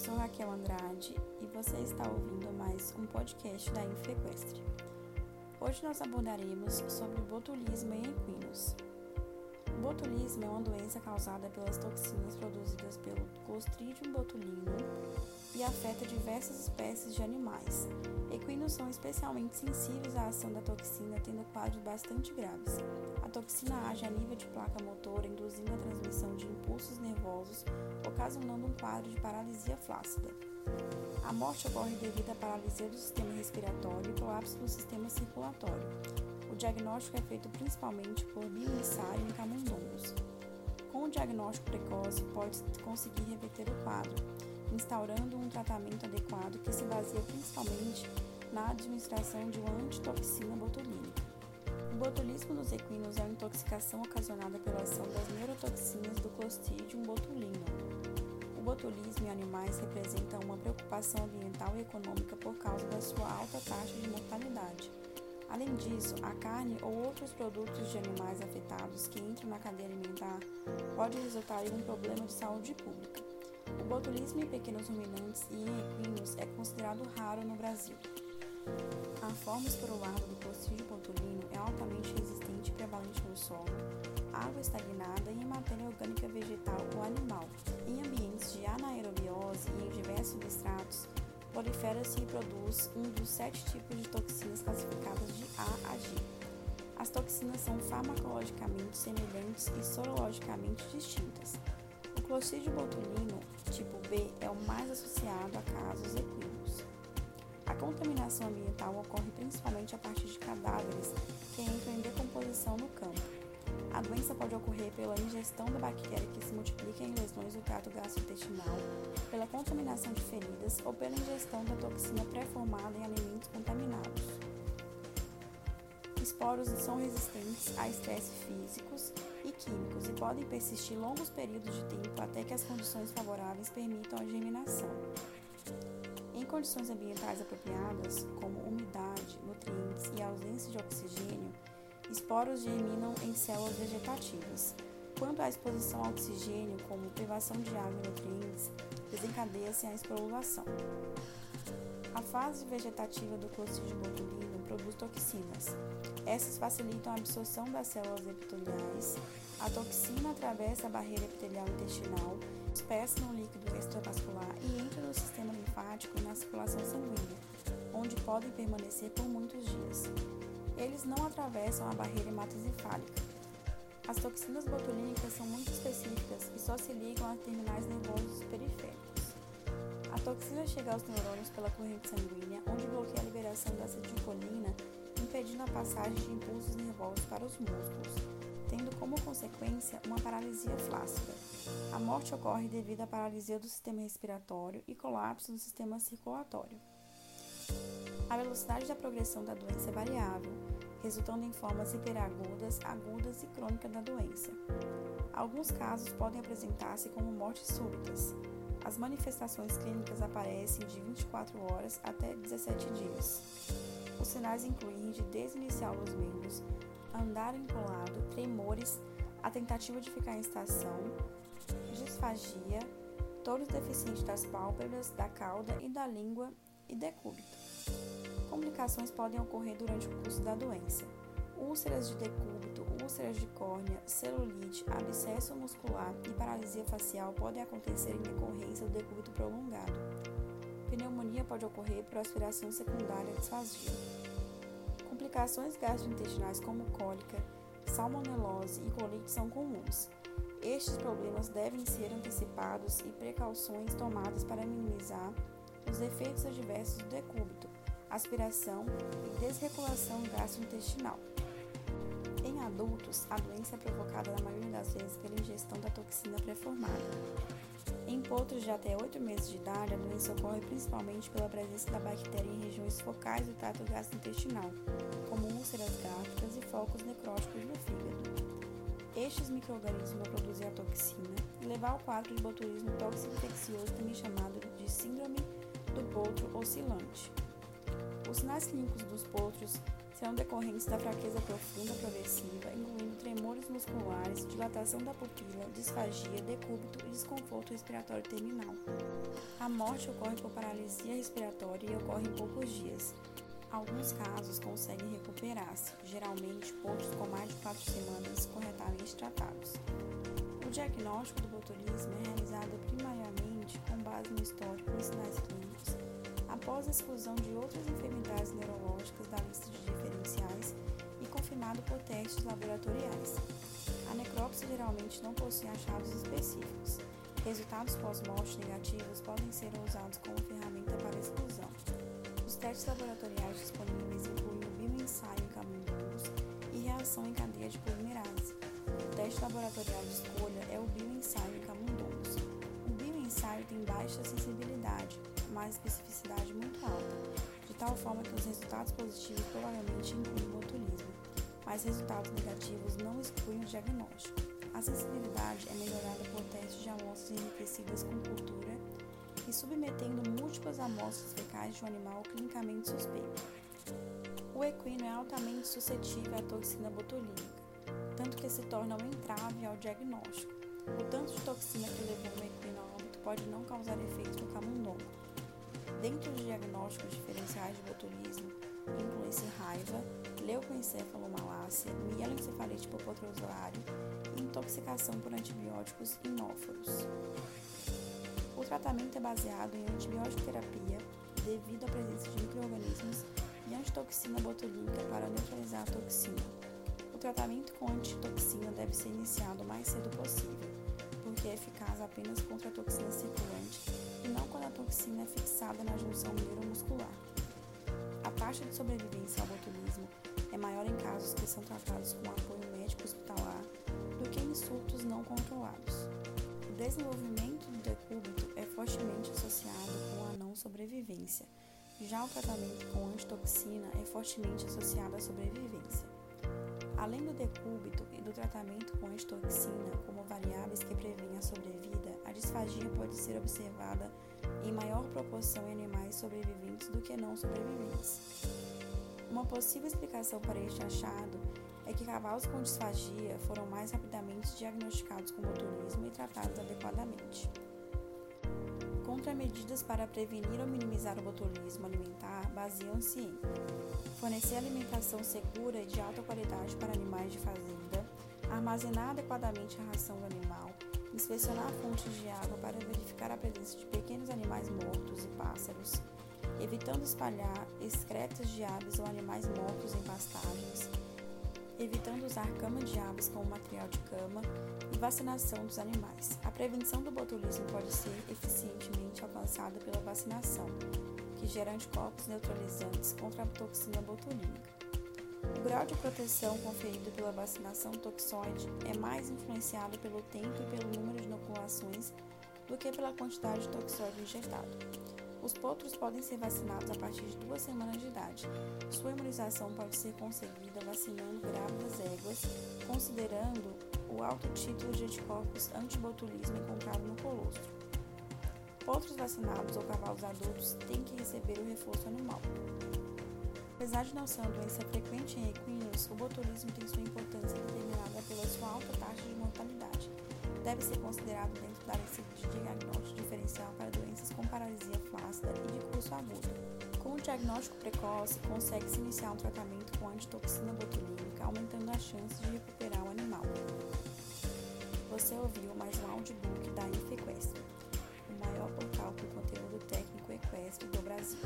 sou Raquel Andrade e você está ouvindo mais um podcast da Infoequestre. Hoje nós abordaremos sobre botulismo em equinos. O botulismo é uma doença causada pelas toxinas produzidas pelo Clostridium botulinum e afeta diversas espécies de animais. Equinos são especialmente sensíveis à ação da toxina, tendo quadros bastante graves. A toxina age a nível de placa motora, induzindo a transmissão de impulsos nervosos, ocasionando um quadro de paralisia flácida. A morte ocorre devido à paralisia do sistema respiratório e colapso do sistema circulatório. O diagnóstico é feito principalmente por bioensaio em camundongos. Com o diagnóstico precoce, pode conseguir reverter o quadro, instaurando um tratamento adequado que se baseia principalmente na administração de uma antitoxina botulínica. O botulismo nos equinos é uma intoxicação ocasionada pela ação das neurotoxinas do Clostridium botulinum. O botulismo em animais representa uma preocupação ambiental e econômica por causa da sua alta taxa de mortalidade. Além disso, a carne ou outros produtos de animais afetados que entram na cadeia alimentar pode resultar em um problema de saúde pública. O botulismo em pequenos ruminantes e em equinos é considerado raro no Brasil. A forma esporulada do Clostridium botulinum é altamente resistente e prevalente no solo, água estagnada e em matéria orgânica vegetal ou animal. Em ambientes de anaerobiose e em diversos substratos, prolifera-se e produz um dos 7 tipos de toxinas classificadas de A a G. As toxinas são farmacologicamente semelhantes e sorologicamente distintas. O Clostridium botulinum tipo B é o mais associado a casos equinos. A contaminação ambiental ocorre principalmente a partir de cadáveres que entram em decomposição no campo. A doença pode ocorrer pela ingestão da bactéria que se multiplica em lesões do trato gastrointestinal, pela contaminação de feridas ou pela ingestão da toxina pré-formada em alimentos contaminados. Esporos são resistentes a estresses físicos e químicos e podem persistir longos períodos de tempo até que as condições favoráveis permitam a germinação. Em condições ambientais apropriadas, como umidade, nutrientes e ausência de oxigênio, esporos germinam em células vegetativas. Quando a exposição ao oxigênio, como privação de água e nutrientes, desencadeia-se a esporulação. A fase vegetativa do Clostridium botulinum produz toxinas. Essas facilitam a absorção das células epiteliais. A toxina atravessa a barreira epitelial intestinal, dispersa no líquido extravascular e entra no sistema linfático e na circulação sanguínea, onde podem permanecer por muitos dias. Eles não atravessam a barreira hematocefálica. As toxinas botulínicas são muito específicas e só se ligam a terminais nervosos periféricos. A toxina chega aos neurônios pela corrente sanguínea, onde bloqueia a liberação da acetilcolina, impedindo a passagem de impulsos nervosos para os músculos, tendo como consequência uma paralisia flácida. A morte ocorre devido à paralisia do sistema respiratório e colapso do sistema circulatório. A velocidade da progressão da doença é variável, resultando em formas hiperagudas, agudas e crônicas da doença. Alguns casos podem apresentar-se como mortes súbitas. As manifestações clínicas aparecem de 24 horas até 17 dias. Os sinais incluem rigidez inicial dos membros, andar encolado, tremores, a tentativa de ficar em estação, disfagia, tônus deficiente das pálpebras, da cauda e da língua e decúbito. Complicações podem ocorrer durante o curso da doença. Úlceras de decúbito, úlceras de córnea, celulite, abscesso muscular e paralisia facial podem acontecer em decorrência do decúbito prolongado. Pneumonia pode ocorrer por aspiração secundária disfagia. Complicações gastrointestinais como cólica, salmonelose e colite são comuns. Estes problemas devem ser antecipados e precauções tomadas para minimizar os efeitos adversos do decúbito, aspiração e desregulação gastrointestinal. Em adultos, a doença é provocada na maioria das vezes pela ingestão da toxina pré-formada. Em potros de até 8 meses de idade, a doença ocorre principalmente pela presença da bactéria em regiões focais do trato gastrointestinal, como úlceras gástricas e focos necróticos no fígado. Estes micro-organismos vão produzir a toxina e levar ao quadro de botulismo tóxico-infeccioso, também chamado de síndrome do potro oscilante. Os sinais clínicos dos potros serão decorrentes da fraqueza profunda progressiva, incluindo tremores dores musculares, dilatação da pupila, disfagia, decúbito e desconforto respiratório terminal. A morte ocorre por paralisia respiratória e ocorre em poucos dias. Alguns casos conseguem recuperar-se, geralmente poucos com mais de 4 semanas corretamente tratados. O diagnóstico do botulismo é realizado primariamente com base no histórico e sinais clínicos, após a exclusão de outras enfermidades neurológicas da lista de diferenciais e confirmado por testes laboratoriais. A necrópsia geralmente não possui achados específicos. Resultados pós-morte negativos podem ser usados como ferramenta para exclusão. Os testes laboratoriais disponíveis incluem o bioensaio em camundongos e reação em cadeia de polimerase. O teste laboratorial de escolha é o bioensaio em camundongos. O bioensaio tem baixa sensibilidade, mas especificidade muito alta, de tal forma que os resultados positivos provavelmente incluem o botulismo, mas resultados negativos não excluem o diagnóstico. A sensibilidade é melhorada por testes de amostras enriquecidas com cultura e submetendo múltiplas amostras fecais de um animal clinicamente suspeito. O equino é altamente suscetível à toxina botulínica, tanto que se torna um entrave ao diagnóstico. O tanto de toxina que levou um equino a óbito pode não causar efeito no camundongo. Dentro dos diagnósticos diferenciais de botulismo, inclui-se raiva, leucoencefalomalácia, mieloencefalite hipoprotozoário e intoxicação por antibióticos inóforos. O tratamento é baseado em antibiótico-terapia devido à presença de micro-organismos e antitoxina botulínica para neutralizar a toxina. O tratamento com antitoxina deve ser iniciado o mais cedo possível, porque é eficaz apenas contra a toxina circulante e não quando a toxina é fixada na junção neuromuscular. A taxa de sobrevivência ao botulismo é maior em casos que são tratados com apoio médico hospitalar do que em surtos não controlados. O desenvolvimento do decúbito é fortemente associado com a não sobrevivência, já o tratamento com antitoxina é fortemente associado à sobrevivência. Além do decúbito e do tratamento com antitoxina como variáveis que prevêm a sobrevida, a disfagia pode ser observada em maior proporção em animais sobreviventes do que não sobreviventes. Uma possível explicação para este achado é que cavalos com disfagia foram mais rapidamente diagnosticados com botulismo e tratados adequadamente. Contramedidas para prevenir ou minimizar o botulismo alimentar baseiam-se em fornecer alimentação segura e de alta qualidade para animais de fazenda, armazenar adequadamente a ração do animal, inspecionar fontes de água para verificar a presença de pequenos animais mortos e pássaros, evitando espalhar excretas de aves ou animais mortos em pastagens, evitando usar cama de aves como material de cama e vacinação dos animais. A prevenção do botulismo pode ser eficientemente alcançada pela vacinação, que gera anticorpos neutralizantes contra a toxina botulínica. O grau de proteção conferido pela vacinação toxoide é mais influenciado pelo tempo e pelo número de inoculações do que pela quantidade de toxoide injetado. Os potros podem ser vacinados a partir de 2 semanas de idade. Sua imunização pode ser conseguida vacinando grávidas éguas, considerando o alto título de anticorpos antibotulismo encontrado no colostro. Potros vacinados ou cavalos adultos têm que receber o reforço anual. Apesar de não ser uma doença frequente em equinos, o botulismo tem sua importância determinada pela sua alta taxa de mortalidade. Deve ser considerado dentro da lista de diagnóstico diferencial para doenças com paralisia flácida e de curso agudo. Com o diagnóstico precoce, consegue-se iniciar um tratamento com antitoxina botulínica, aumentando as chances de recuperar o animal. Você ouviu mais um audiobook da Infequestre, o maior portal com conteúdo técnico equestre do Brasil.